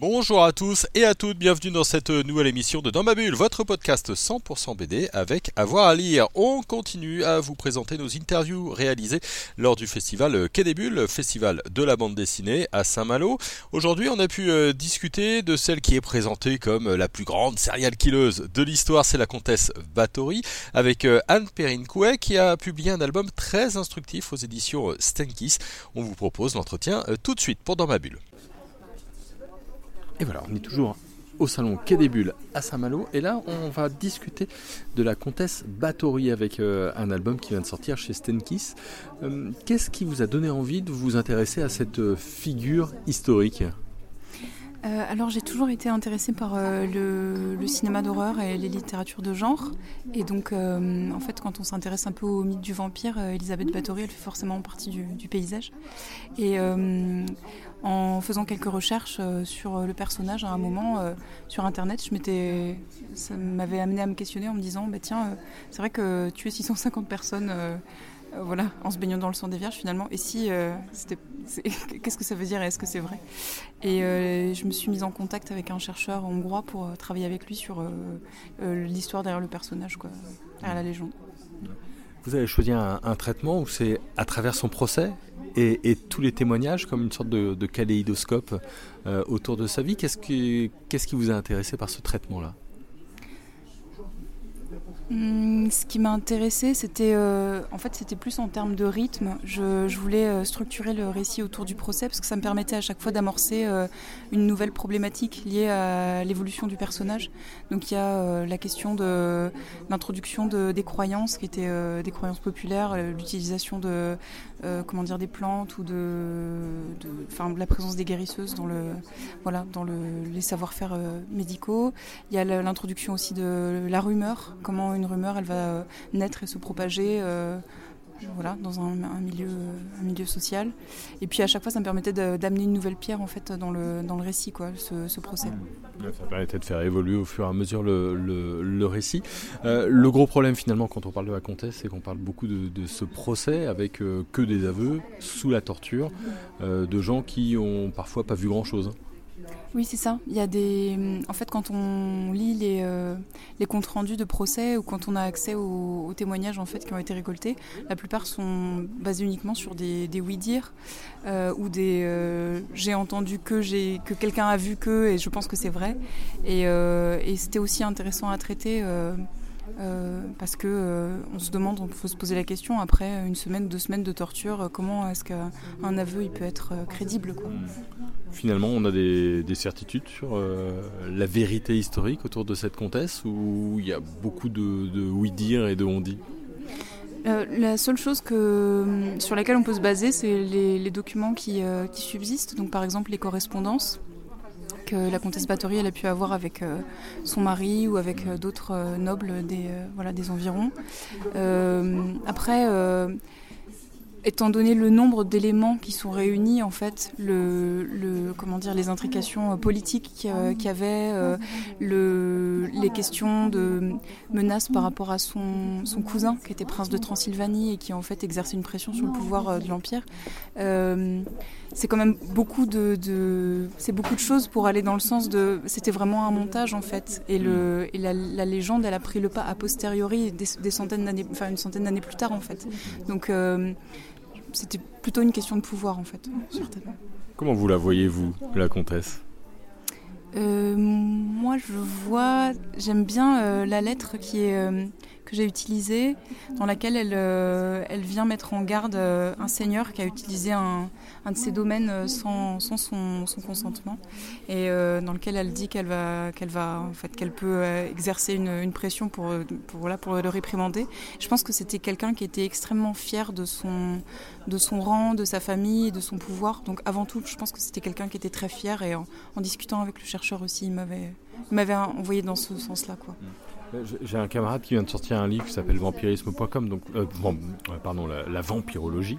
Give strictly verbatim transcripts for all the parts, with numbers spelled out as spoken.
Bonjour à tous et à toutes, bienvenue dans cette nouvelle émission de Dans ma bulle, votre podcast cent pour cent B D avec Avoir à lire. On continue à vous présenter nos interviews réalisées lors du festival Quai des Bulles, festival de la bande dessinée à Saint-Malo. Aujourd'hui, on a pu euh, discuter de celle qui est présentée comme la plus grande serial killeuse de l'histoire, c'est la comtesse Báthory, avec euh, Anne Perrine Couet qui a publié un album très instructif aux éditions euh, Stenkiss. On vous propose l'entretien euh, tout de suite pour Dans ma bulle. Et voilà, on est toujours au salon Quai des Bulles à Saint-Malo. Et là, on va discuter de la comtesse Báthory avec euh, un album qui vient de sortir chez Stenkiss. Euh, qu'est-ce qui vous a donné envie de vous intéresser à cette euh, figure historique ? Euh, alors j'ai toujours été intéressée par euh, le, le cinéma d'horreur et les littératures de genre, et donc euh, en fait quand on s'intéresse un peu au mythe du vampire, euh, Elisabeth Báthory elle fait forcément partie du, du paysage, et euh, en faisant quelques recherches euh, sur le personnage à un moment euh, sur internet, je m'étais, ça m'avait amenée à me questionner en me disant bah, tiens euh, c'est vrai que tuer six cent cinquante personnes euh, Voilà, en se baignant dans le sang des vierges finalement. Et si, euh, c'était, c'est, qu'est-ce que ça veut dire et est-ce que c'est vrai ? Et euh, je me suis mise en contact avec un chercheur hongrois pour euh, travailler avec lui sur euh, euh, l'histoire derrière le personnage, quoi, derrière la légende. Vous avez choisi un, un traitement où c'est à travers son procès et, et tous les témoignages comme une sorte de, de kaléidoscope euh, autour de sa vie. Qu'est-ce qui, qu'est-ce qui vous a intéressé par ce traitement-là ? Mmh, ce qui m'a intéressée, c'était, euh, en fait, c'était plus en termes de rythme. Je, je voulais euh, structurer le récit autour du procès parce que ça me permettait à chaque fois d'amorcer euh, une nouvelle problématique liée à l'évolution du personnage. Donc il y a euh, la question de l'introduction de, des croyances qui étaient euh, des croyances populaires, l'utilisation de euh, comment dire des plantes ou de, de, enfin, de la présence des guérisseuses dans le, voilà, dans le, les savoir-faire euh, médicaux. Il y a l'introduction aussi de la rumeur, comment une rumeur elle va naître et se propager euh, voilà, dans un, un, milieu, un milieu social. Et puis à chaque fois ça me permettait de, d'amener une nouvelle pierre en fait, dans, le, dans le récit, quoi, ce, ce procès. Ça permettait de faire évoluer au fur et à mesure le, le, le récit. Euh, le gros problème finalement quand on parle de la comtesse, c'est qu'on parle beaucoup de, de ce procès avec euh, que des aveux sous la torture euh, de gens qui ont parfois pas vu grand chose. Oui, c'est ça. Il y a des... En fait, quand on lit les, euh, les comptes rendus de procès ou quand on a accès aux, aux témoignages en fait, qui ont été récoltés, la plupart sont basés uniquement sur des, des oui-dire euh, ou des euh, j'ai entendu que, j'ai, que quelqu'un a vu que et je pense que c'est vrai. Et, euh, et c'était aussi intéressant à traiter euh, euh, parce qu'on euh, se demande, il faut se poser la question après une semaine, deux semaines de torture, comment est-ce qu'un aveu il peut être crédible, quoi. Finalement, on a des, des certitudes sur euh, la vérité historique autour de cette comtesse où il y a beaucoup de, de oui-dire et de on-dit. Euh, la seule chose que, sur laquelle on peut se baser, c'est les, les documents qui, euh, qui subsistent. Donc, par exemple, les correspondances que la comtesse Báthory elle a pu avoir avec euh, son mari ou avec euh, d'autres euh, nobles des, euh, voilà, des environs. Euh, après... Euh, Étant donné le nombre d'éléments qui sont réunis, en fait, le, le, comment dire, les intrications politiques qu'il y avait, euh, le, les questions de menaces par rapport à son, son cousin, qui était prince de Transylvanie et qui, en fait, exerçait une pression sur le pouvoir de l'Empire, euh, c'est quand même beaucoup de, de, c'est beaucoup de choses pour aller dans le sens de... C'était vraiment un montage, en fait, et, le, et la, la légende, elle a pris le pas a posteriori, des, des centaines d'années, enfin, une centaine d'années plus tard, en fait. Donc... Euh, C'était plutôt une question de pouvoir, en fait, certainement. Comment vous la voyez, vous, la comtesse ? euh, Moi, je vois... J'aime bien euh, la lettre qui est, euh, que j'ai utilisée, dans laquelle elle, euh, elle vient mettre en garde euh, un seigneur qui a utilisé un, un de ses domaines sans, sans son, son consentement, et euh, dans lequel elle dit qu'elle va, qu'elle va, en fait, qu'elle peut euh, exercer une, une pression pour, pour, voilà, pour le réprimander. Je pense que c'était quelqu'un qui était extrêmement fier de son... de son rang, de sa famille, de son pouvoir. Donc avant tout, je pense que c'était quelqu'un qui était très fier, et en, en discutant avec le chercheur aussi, il m'avait, il m'avait envoyé dans ce sens-là, quoi. J'ai un camarade qui vient de sortir un livre qui s'appelle Vampirisme point com, donc euh, pardon, la, la vampirologie,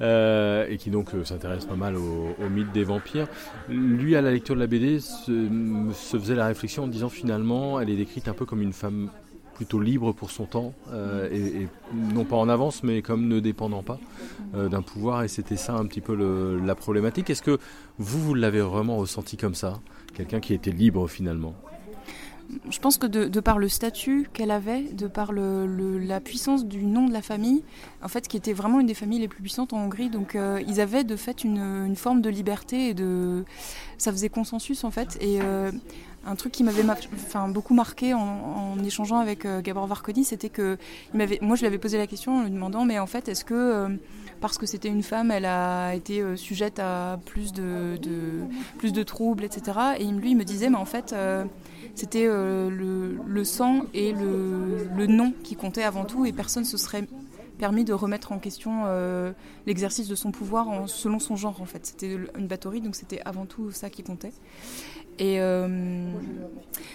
euh, et qui donc euh, s'intéresse pas mal au, au mythe des vampires. Lui, à la lecture de la B D, se, se faisait la réflexion en disant finalement, elle est décrite un peu comme une femme plutôt libre pour son temps, euh, et, et non pas en avance, mais comme ne dépendant pas euh, d'un pouvoir, et c'était ça un petit peu le, la problématique. Est-ce que vous, vous l'avez vraiment ressenti comme ça, quelqu'un qui était libre finalement ? Je pense que de, de par le statut qu'elle avait, de par le, le, la puissance du nom de la famille, en fait, qui était vraiment une des familles les plus puissantes en Hongrie, donc euh, ils avaient de fait une, une forme de liberté et de, ça faisait consensus en fait. Et euh, un truc qui m'avait mar... enfin, beaucoup marqué en, en échangeant avec euh, Gabor Varkony, c'était que il m'avait... moi je lui avais posé la question en lui demandant, mais en fait est-ce que euh, parce que c'était une femme, elle a été euh, sujette à plus de, de plus de troubles, et cetera. Et lui il me disait, mais en fait euh, c'était euh, le, le sang et le, le nom qui comptaient avant tout, et personne se serait permis de remettre en question euh, l'exercice de son pouvoir en, selon son genre en fait. C'était une Báthory, donc c'était avant tout ça qui comptait. Et euh,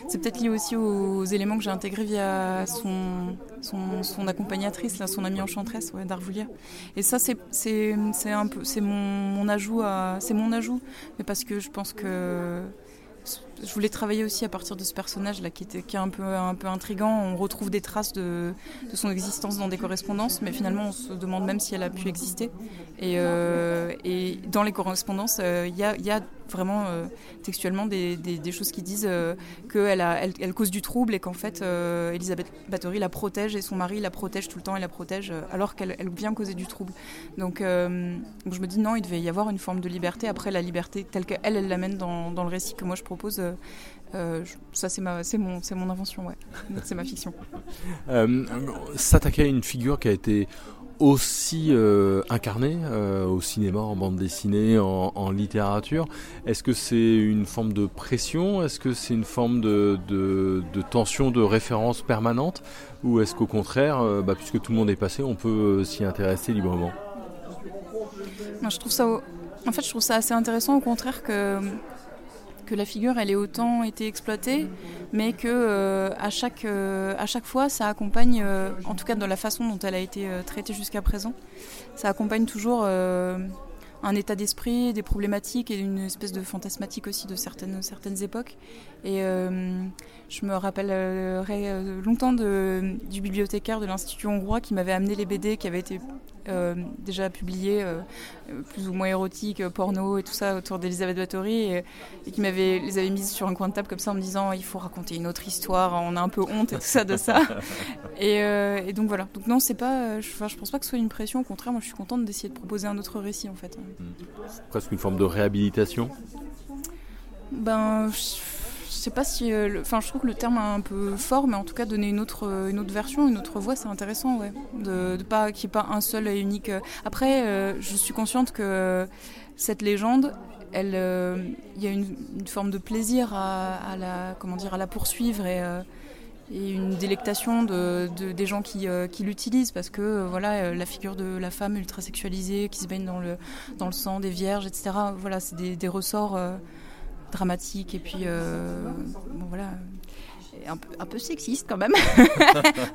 c'est peut-être lié aussi aux éléments que j'ai intégrés via son, son, son accompagnatrice, là, son amie enchanteresse, ouais, Darvulia. Et ça, c'est, c'est, c'est, un peu, c'est, mon, mon ajout à, c'est mon ajout, mais parce que je pense que je voulais travailler aussi à partir de ce personnage-là qui, était, qui est un peu, un peu intriguant. On retrouve des traces de, de son existence dans des correspondances, mais finalement on se demande même si elle a pu exister. Et, euh, et dans les correspondances, il euh, y, a, y a vraiment euh, textuellement des, des, des choses qui disent euh, qu'elle a, elle, elle cause du trouble et qu'en fait euh, Elisabeth Báthory la protège et son mari la protège tout le temps et la protège euh, alors qu'elle elle vient causer du trouble. Donc, euh, donc je me dis non, il devait y avoir une forme de liberté. Après la liberté telle qu'elle, elle l'amène dans, dans le récit que moi je propose. Euh, Euh, ça c'est, ma, c'est, mon, c'est mon invention, ouais. C'est ma fiction. euh, s'attaquer à une figure qui a été aussi euh, incarnée euh, au cinéma, en bande dessinée, en, en littérature, est-ce que c'est une forme de pression ? Est-ce que c'est une forme de, de, de tension, de référence permanente ? Ou est-ce qu'au contraire, euh, bah, puisque tout le monde est passé, on peut s'y intéresser librement ? Non, je trouve ça, en fait, je trouve ça assez intéressant, au contraire, que... que la figure elle ait autant été exploitée, mais que euh, à chaque euh, à chaque fois ça accompagne, euh, en tout cas dans la façon dont elle a été euh, traitée jusqu'à présent, ça accompagne toujours euh, un état d'esprit, des problématiques et une espèce de fantasmatique aussi de certaines certaines époques. Et euh, je me rappellerai euh, longtemps de, du bibliothécaire de l'Institut hongrois qui m'avait amené les B D qui avaient été euh, déjà publiés, euh, plus ou moins érotiques, porno et tout ça autour d'Elisabeth Báthory, et, et qui m'avait, les avait mises sur un coin de table comme ça en me disant il faut raconter une autre histoire, on a un peu honte et tout ça de ça. et, euh, et donc voilà. Donc non, c'est pas, je, enfin, je pense pas que ce soit une pression, au contraire, moi je suis contente d'essayer de proposer un autre récit en fait. Mmh. C'est presque une forme de réhabilitation. Ben. Je... Je sais pas si, euh, le, enfin, je trouve que le terme est un peu fort, mais en tout cas donner une autre, une autre version, une autre voix, c'est intéressant, ouais. De, de pas qu'il n'y ait pas un seul et unique. Après, euh, je suis consciente que cette légende, elle, il euh, y a une, une forme de plaisir à, à la, comment dire, à la poursuivre et. Euh, et une délectation de, de, des gens qui, euh, qui l'utilisent parce que euh, voilà, euh, la figure de la femme ultra sexualisée qui se baigne dans le, dans le sang des vierges, et cetera. Voilà, c'est des, des ressorts euh, dramatiques et puis euh, bon, voilà, un peu, un peu sexistes quand même,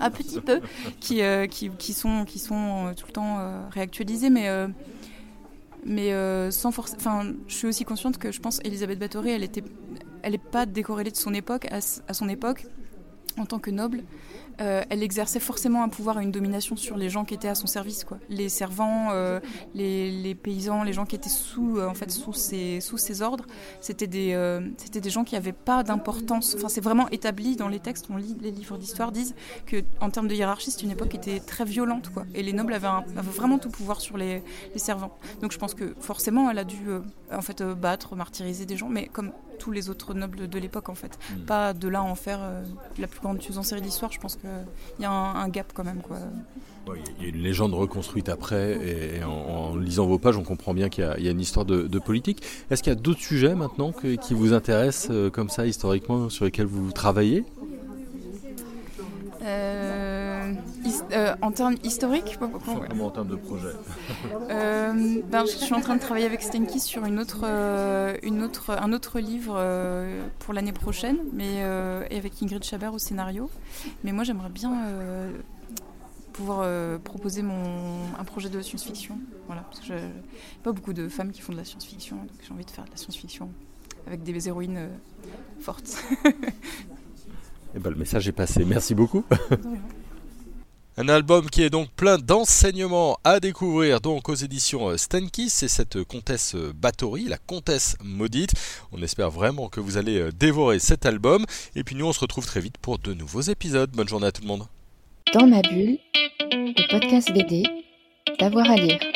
un petit peu, qui, euh, qui, qui sont, qui sont euh, tout le temps euh, réactualisés, mais... Euh, Mais euh, sans force. Enfin, je suis aussi consciente que je pense qu'Elisabeth Báthory, elle était, elle est pas décorrélée de son époque. À, à son époque, en tant que noble, euh, elle exerçait forcément un pouvoir et une domination sur les gens qui étaient à son service, quoi. Les servants, euh, les, les paysans, les gens qui étaient sous, euh, en fait, sous ses, sous ses ordres, c'était des, euh, c'était des gens qui n'avaient pas d'importance. Enfin, c'est vraiment établi dans les textes. On lit les livres d'histoire, disent que en termes de hiérarchie, c'est une époque qui était très violente, quoi. Et les nobles avaient, un, avaient vraiment tout pouvoir sur les, les servants. Donc, je pense que forcément, elle a dû, euh, en fait, euh, battre, martyriser des gens, mais comme tous les autres nobles de l'époque en fait. Mmh. Pas de là à en faire euh, la plus grande tueuse en série d'histoire, je pense qu'il y a un, un gap quand même, quoi. Ouais, il y a une légende reconstruite après et, et en, en lisant vos pages on comprend bien qu'il y a, il y a une histoire de, de politique. Est-ce qu'il y a d'autres sujets maintenant que, qui vous intéressent euh, comme ça historiquement, sur lesquels vous travaillez ? Euh, Euh, en termes historiques, en termes de projet. euh, ben, je suis en train de travailler avec Stenkiss sur une autre, euh, une autre, un autre livre euh, pour l'année prochaine, mais euh, et avec Ingrid Chabert au scénario. Mais moi, j'aimerais bien euh, pouvoir euh, proposer mon un projet de science-fiction. Voilà, parce que je, j'ai pas beaucoup de femmes qui font de la science-fiction, donc j'ai envie de faire de la science-fiction avec des héroïnes euh, fortes. Eh ben, le message est passé. Merci beaucoup. Un album qui est donc plein d'enseignements à découvrir donc aux éditions Stanky's. C'est cette comtesse Báthory, la comtesse maudite. On espère vraiment que vous allez dévorer cet album. Et puis nous, on se retrouve très vite pour de nouveaux épisodes. Bonne journée à tout le monde. Dans ma bulle, le podcast B D, d'avoir à lire.